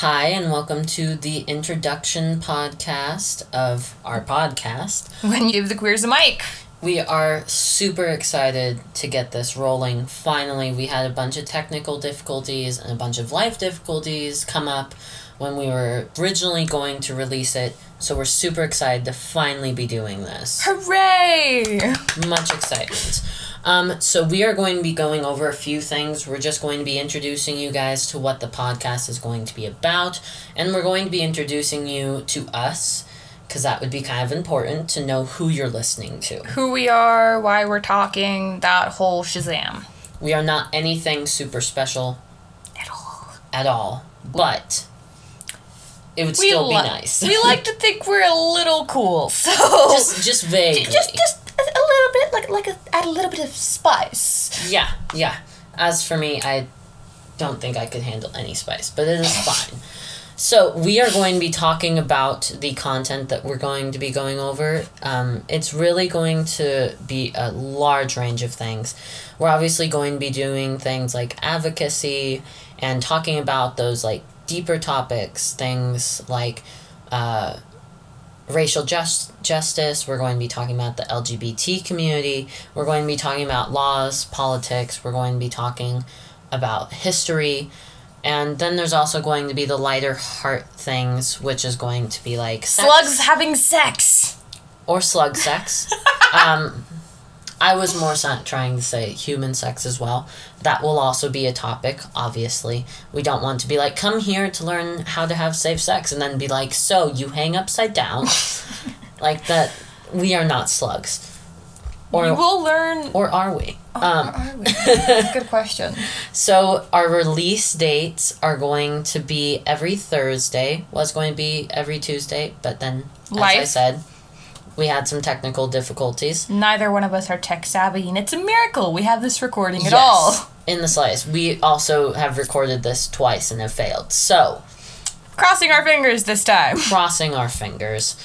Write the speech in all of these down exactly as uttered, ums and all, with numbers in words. Hi, and welcome to the introduction podcast of our podcast. When you give the queers a mic. We are super excited to get this rolling. Finally, we had a bunch of technical difficulties and a bunch of life difficulties come up when we were originally going to release it. So we're super excited to finally be doing this. Hooray! Much excitement. Um, so we are going to be going over a few things. We're just going to be introducing you guys to what the podcast is going to be about. And we're going to be introducing you to us, because that would be kind of important to know who you're listening to. Who we are, why we're talking, that whole shazam. We are not anything super special. At all. At all. But it would we still li- be nice. We like to think we're a little cool, so... Just, just vaguely. Just, just... a little bit, like like a, add a little bit of spice. Yeah, yeah. As for me, I don't think I could handle any spice, but it is fine. So we are going to be talking about the content that we're going to be going over. Um, it's really going to be a large range of things. We're obviously going to be doing things like advocacy and talking about those like deeper topics, things like... Uh, racial just, justice, we're going to be talking about the L G B T community, we're going to be talking about laws, politics, we're going to be talking about history, and then there's also going to be the lighter heart things, which is going to be like... Sex. Slugs having sex! Or slug sex. um, I was more trying to say human sex as well. That will also be a topic, obviously. We don't want to be like, come here to learn how to have safe sex, and then be like, so, you hang upside down. Like that, we are not slugs. Or, we will learn... Or are we? Oh, um, or are we? That's a good question. So, our release dates are going to be every Thursday. Was going to be every Tuesday, but then, Life. as I said... We had some technical difficulties. Neither one of us are tech savvy, and it's a miracle we have this recording yes, at all. In the slice. We also have recorded this twice and have failed. So. Crossing our fingers this time. Crossing our fingers.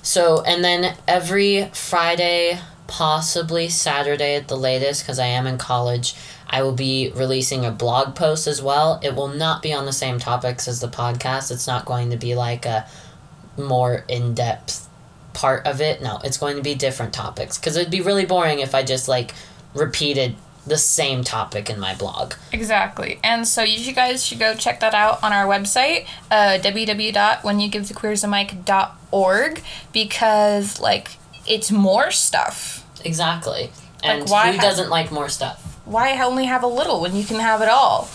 So, and then every Friday, possibly Saturday at the latest, because I am in college, I will be releasing a blog post as well. It will not be on the same topics as the podcast. It's not going to be like a more in-depth part of it. No, it's going to be different topics, because it'd be really boring if I just like repeated the same topic in my blog. Exactly. And so you guys should go check that out on our website, uh, w w w dot when you give the queers a mic dot org, because like it's more stuff. Exactly. And like, why who ha- doesn't like more stuff? Why only have a little when you can have it all?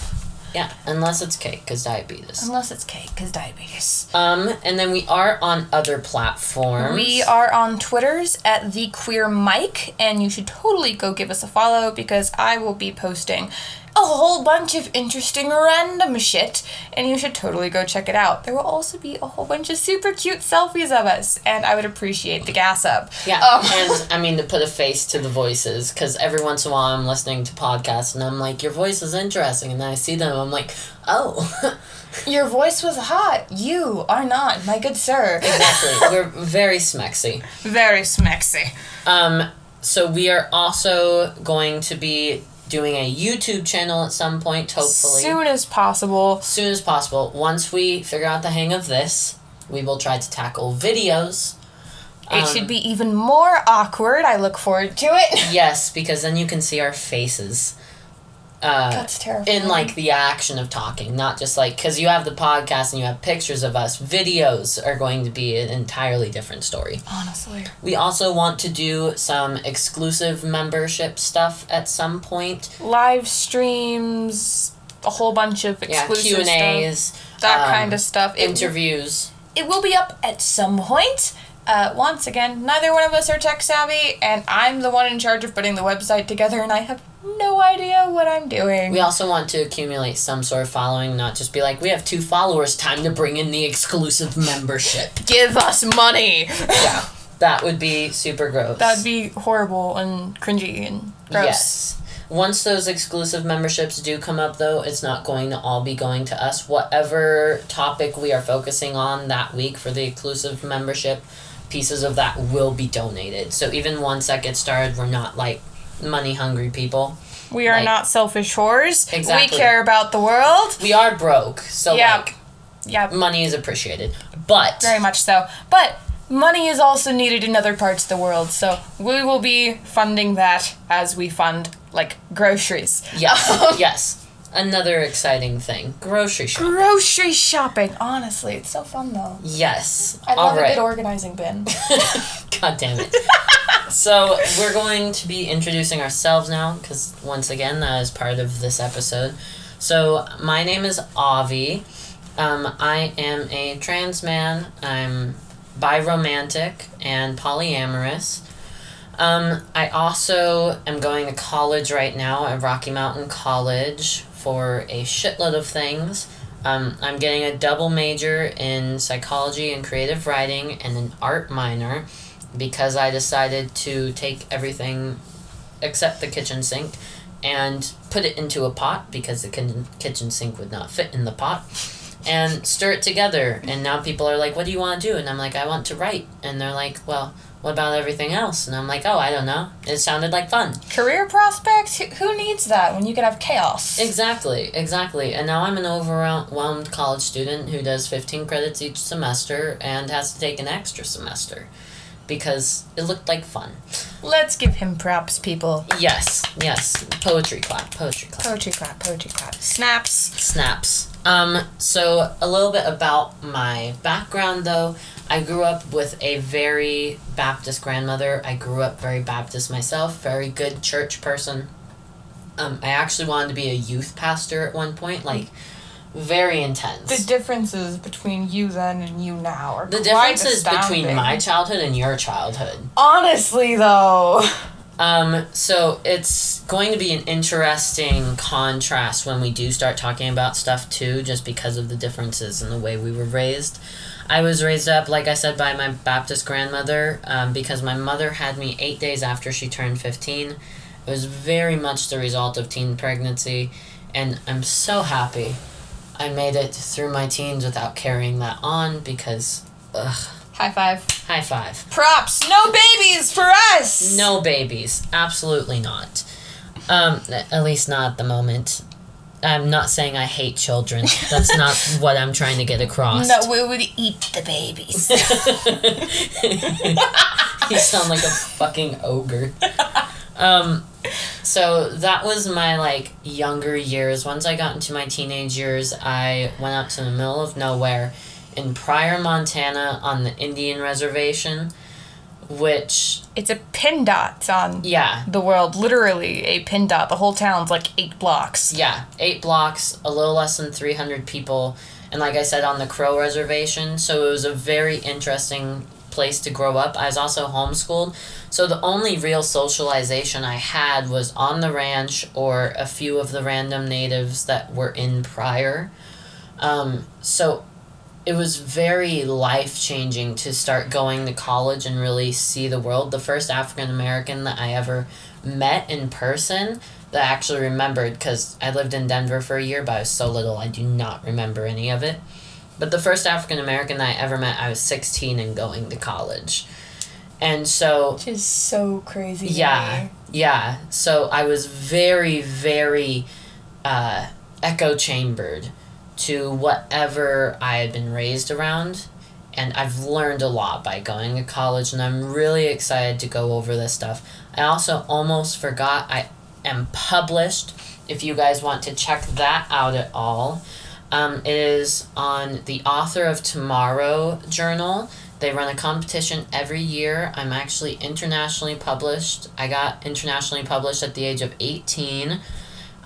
Yeah, unless it's cake, because diabetes. Unless it's cake, because diabetes. Um, and then we are on other platforms. We are on Twitters at The Queer Mike, and you should totally go give us a follow, because I will be posting a whole bunch of interesting random shit, and you should totally go check it out. There will also be a whole bunch of super cute selfies of us, and I would appreciate the gas up. Yeah, um. and I mean, to put a face to the voices, because every once in a while I'm listening to podcasts, and I'm like, your voice is interesting, and then I see them, and I'm like, oh. Your voice was hot. You are not, my good sir. Exactly. We're very smexy. Very smexy. Um, so we are also going to be doing a YouTube channel at some point, hopefully. Soon as possible. Soon as possible. Once we figure out the hang of this, we will try to tackle videos. It um, should be even more awkward. I look forward to it. Yes, because then you can see our faces. Uh, That's terrifying. In, like, the action of talking, not just, like, because you have the podcast and you have pictures of us. Videos are going to be an entirely different story. Honestly. We also want to do some exclusive membership stuff at some point. Live streams, a whole bunch of exclusive yeah, Q and A's, stuff. That um, kind of stuff. It interviews. W- it will be up at some point. Uh, once again, neither one of us are tech savvy, and I'm the one in charge of putting the website together, and I have no idea what I'm doing. We also want to accumulate some sort of following, not just be like, we have two followers, time to bring in the exclusive membership. Give us money! Yeah, that would be super gross. That would be horrible and cringy and gross. Yes. Once those exclusive memberships do come up, though, it's not going to all be going to us. Whatever topic we are focusing on that week for the exclusive membership, pieces of that will be donated. So even once that gets started, we're not, like, money-hungry people. We are like, not selfish whores. Exactly. We care about the world. We are broke. So, yeah. like, yeah. money is appreciated. But very much so. But money is also needed in other parts of the world, so we will be funding that as we fund, like, groceries. Yes, yes. Another exciting thing. Grocery shopping. Grocery shopping. Honestly, it's so fun, though. Yes. I love All right. a good organizing bin. God damn it. So, we're going to be introducing ourselves now, because, once again, that is part of this episode. So, my name is Avi. Um, I am a trans man. I'm biromantic and polyamorous. Um, I also am going to college right now at Rocky Mountain College for a shitload of things. Um, I'm getting a double major in psychology and creative writing and an art minor because I decided to take everything except the kitchen sink and put it into a pot because the kitchen sink would not fit in the pot and stir it together. And now people are like, what do you want to do? And I'm like, I want to write. And they're like, well, what about everything else? And I'm like, oh, I don't know. It sounded like fun. Career prospects? Who needs that when you could have chaos? Exactly, exactly. And now I'm an overwhelmed college student who does fifteen credits each semester and has to take an extra semester because it looked like fun. Let's give him props, people. Yes, yes. Poetry clap, poetry clap. Poetry clap, poetry clap. Snaps. Snaps. Um, so a little bit about my background, though. I grew up with a very Baptist grandmother. I grew up very Baptist myself, very good church person. Um, I actually wanted to be a youth pastor at one point, like, very intense. The differences between you then and you now are the differences astounding. Between my childhood and your childhood. Honestly, though. Um, so it's going to be an interesting contrast when we do start talking about stuff, too, just because of the differences in the way we were raised. I was raised up, like I said, by my Baptist grandmother um, because my mother had me eight days after she turned fifteen. It was very much the result of teen pregnancy, and I'm so happy I made it through my teens without carrying that on because, ugh. High five. High five. Props. No babies for us! No babies. Absolutely not. Um, at least not at the moment. I'm not saying I hate children. That's not what I'm trying to get across. No, we would eat the babies. You sound like a fucking ogre. Um, so that was my, like, younger years. Once I got into my teenage years, I went out to the middle of nowhere in Pryor, Montana, on the Indian Reservation, which... It's a pin dot. It's on yeah. the world. Literally a pin dot. The whole town's like eight blocks. Yeah, eight blocks, a little less than three hundred people, and like I said, on the Crow Reservation, so it was a very interesting place to grow up. I was also homeschooled, so the only real socialization I had was on the ranch or a few of the random natives that were in Pryor. Um, so... It was very life-changing to start going to college and really see the world. The first African-American that I ever met in person that I actually remembered, because I lived in Denver for a year, but I was so little I do not remember any of it. But the first African-American that I ever met, I was sixteen and going to college. And so... Which is so crazy. Yeah, yeah. So I was very, very uh, echo-chambered to whatever I had been raised around, and I've learned a lot by going to college, and I'm really excited to go over this stuff. I also almost forgot I am published, if you guys want to check that out at all. Um, it is on the Author of Tomorrow Journal. They run a competition every year. I'm actually internationally published. I got internationally published at the age of eighteen.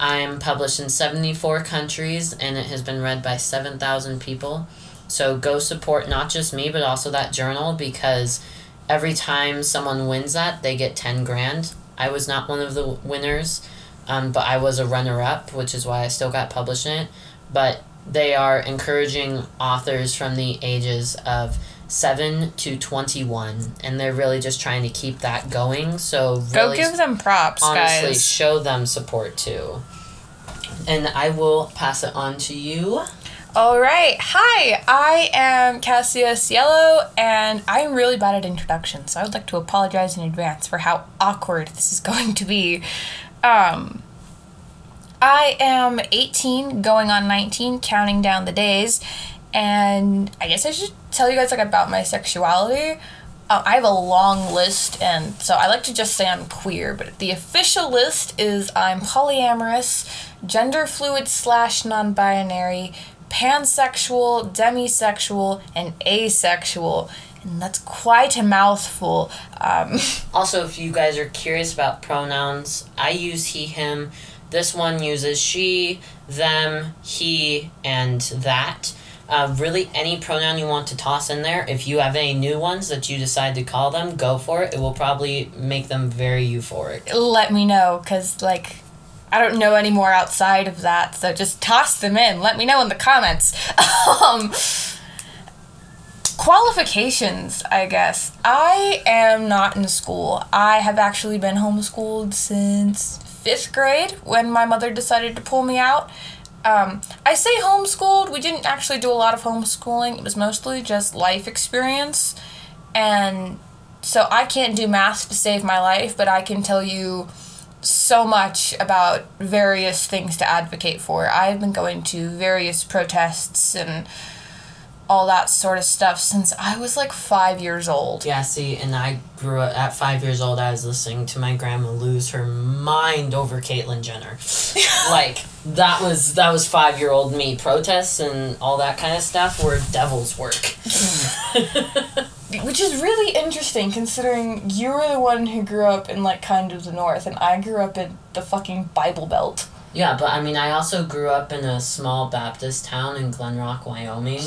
I am published in seventy-four countries, and it has been read by seven thousand people. So go support not just me, but also that journal, because every time someone wins that, they get ten grand. I was not one of the winners, um, but I was a runner-up, which is why I still got published in it. But they are encouraging authors from the ages of seven to twenty-one, and they're really just trying to keep that going, so really, go give them props, honestly, guys. Show them support too. And I will pass it on to you. All right. Hi, I am Cassia Cielo, and I'm really bad at introductions, so I would like to apologize in advance for how awkward this is going to be. Um, I am eighteen, going on nineteen, counting down the days, And I guess I should tell you guys, like, about my sexuality. Uh, I have a long list, and so I like to just say I'm queer, but the official list is I'm polyamorous, gender fluid slash non-binary, pansexual, demisexual, and asexual. And that's quite a mouthful. Um. Also, if you guys are curious about pronouns, I use he, him. This one uses she, them, he, and that. Uh, really, any pronoun you want to toss in there, if you have any new ones that you decide to call them, go for it. It will probably make them very euphoric. Let me know, because, like, I don't know any more outside of that, so just toss them in. Let me know in the comments. um, qualifications, I guess. I am not in school. I have actually been homeschooled since fifth grade when my mother decided to pull me out. Um, I say homeschooled. We didn't actually do a lot of homeschooling. It was mostly just life experience. And so I can't do math to save my life, but I can tell you so much about various things to advocate for. I've been going to various protests and all that sort of stuff since I was like five years old. Yeah, see, and I grew up at five years old. I was listening to my grandma lose her mind over Caitlyn Jenner. Like, that was that was five-year-old me. Protests and all that kind of stuff were devil's work. Which is really interesting, considering you were the one who grew up in, like, kind of the North, and I grew up in the fucking Bible Belt. Yeah, but, I mean, I also grew up in a small Baptist town in Glen Rock, Wyoming,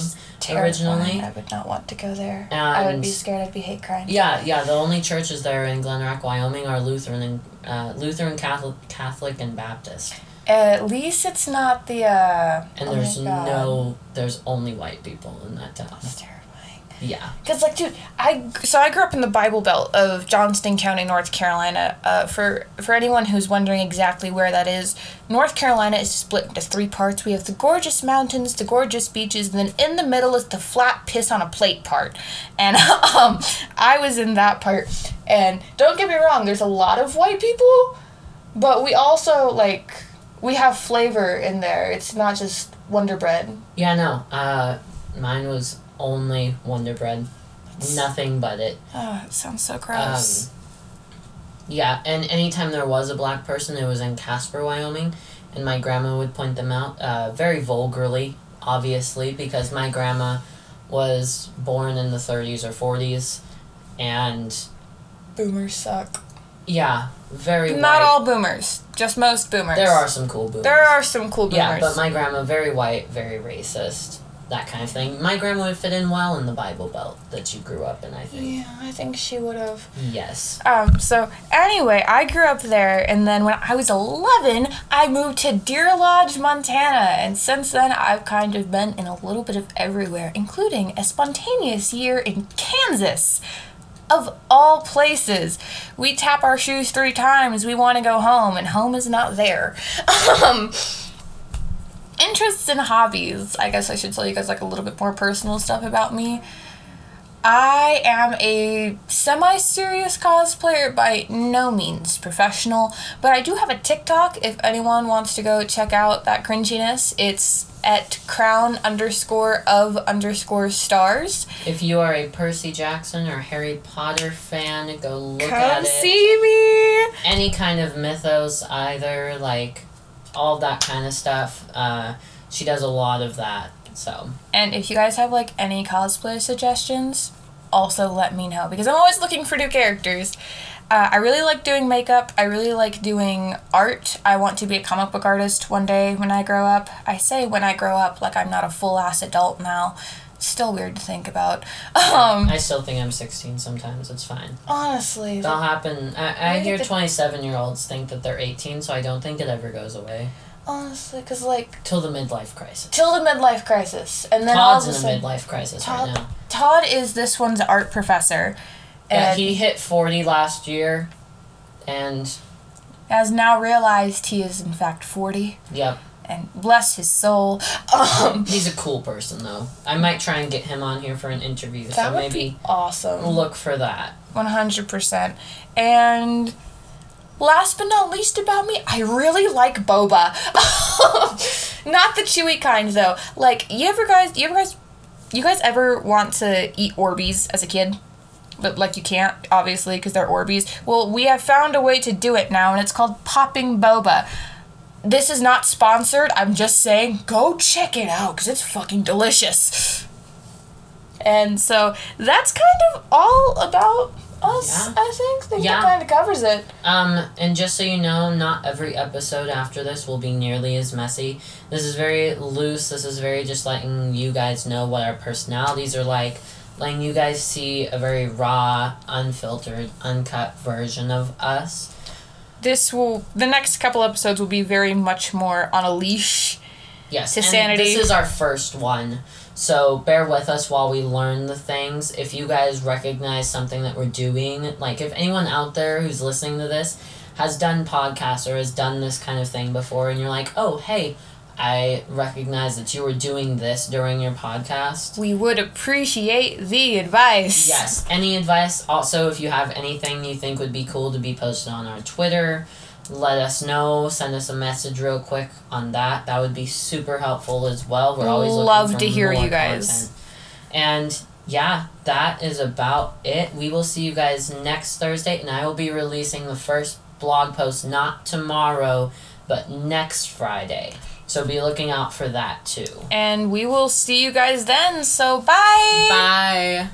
originally. I would not want to go there. And I would be scared. I'd be hate crime. Yeah, yeah, the only churches there in Glen Rock, Wyoming are Lutheran, and uh, Lutheran, Catholic, Catholic, and Baptist. At least it's not the, uh... And oh there's no... There's only white people in that town. That's terrible. Yeah. Because, like, dude, I, so I grew up in the Bible Belt of Johnston County, North Carolina. Uh, for, for anyone who's wondering exactly where that is, North Carolina is split into three parts. We have the gorgeous mountains, the gorgeous beaches, and then in the middle is the flat piss on a plate part. And um, I was in that part. And don't get me wrong, there's a lot of white people, but we also, like, we have flavor in there. It's not just Wonder Bread. Yeah, no. Uh, mine was... only Wonder Bread. That's, nothing but it. Oh, it sounds so gross. Um, yeah, and anytime there was a black person, it was in Casper, Wyoming, and my grandma would point them out uh, very vulgarly, obviously, because my grandma was born in the thirties or forties, and... Boomers suck. Yeah, very Not white. all boomers, just most boomers. There are some cool boomers. There are some cool boomers. Yeah, but my grandma, very white, very racist. That kind of thing. My grandma would fit in well in the Bible Belt that you grew up in, I think. Yeah, I think she would have. Yes. Um. So, anyway, I grew up there, and then when I was eleven, I moved to Deer Lodge, Montana, and since then, I've kind of been in a little bit of everywhere, including a spontaneous year in Kansas. Of all places. We tap our shoes three times, we want to go home, and home is not there. um... Interests and hobbies. I guess I should tell you guys, like, a little bit more personal stuff about me. I am a semi-serious cosplayer, by no means professional, but I do have a TikTok if anyone wants to go check out that cringiness. It's at crown underscore of underscore stars. If you are a Percy Jackson or Harry Potter fan, go look Come at it. Come see me! Any kind of mythos, either, like... all that kind of stuff. Uh, she does a lot of that, so. And if you guys have, like, any cosplay suggestions, also let me know, because I'm always looking for new characters. Uh, I really like doing makeup. I really like doing art. I want to be a comic book artist one day when I grow up. I say when I grow up, like, I'm not a full-ass adult now. It's still weird to think about. Um, I still think I'm sixteen sometimes. It's fine. Honestly. That'll happen. I, I hear twenty-seven-year-olds think that they're eighteen, so I don't think it ever goes away. Honestly, because, like... Till the midlife crisis. Till the midlife crisis. And then Todd's all of a sudden, in a midlife crisis Todd, right now. Todd is this one's art professor. And yeah, he hit forty last year, and... has now realized he is, in fact, forty. Yep. And bless his soul. Um, He's a cool person, though. I might try and get him on here for an interview. That so would maybe be awesome. Look for that. one hundred percent. And last but not least about me, I really like boba. Not the chewy kind, though. Like, you ever guys, you ever guys you guys ever want to eat Orbeez as a kid? But, like, you can't, obviously, because they're Orbeez. Well, we have found a way to do it now, and it's called Popping Boba. This is not sponsored. I'm just saying, go check it out, because it's fucking delicious. And so, that's kind of all about us, yeah. I think. I think yeah. that kind of covers it. Um, and just so you know, not every episode after this will be nearly as messy. This is very loose. This is very just letting you guys know what our personalities are like. Letting you guys see a very raw, unfiltered, uncut version of us. This will... The next couple episodes will be very much more on a leash. Yes, to and sanity. This is our first one. So bear with us while we learn the things. If you guys recognize something that we're doing, like if anyone out there who's listening to this has done podcasts or has done this kind of thing before and you're like, oh, hey... I recognize that you were doing this during your podcast. We would appreciate the advice. Yes, any advice. Also, if you have anything you think would be cool to be posted on our Twitter, let us know. Send us a message real quick on that. That would be super helpful as well. We're always looking Love for to hear more you guys. Content. And yeah, that is about it. We will see you guys next Thursday, and I will be releasing the first blog post, not tomorrow, but next Friday. So be looking out for that, too. And we will see you guys then, so bye! Bye!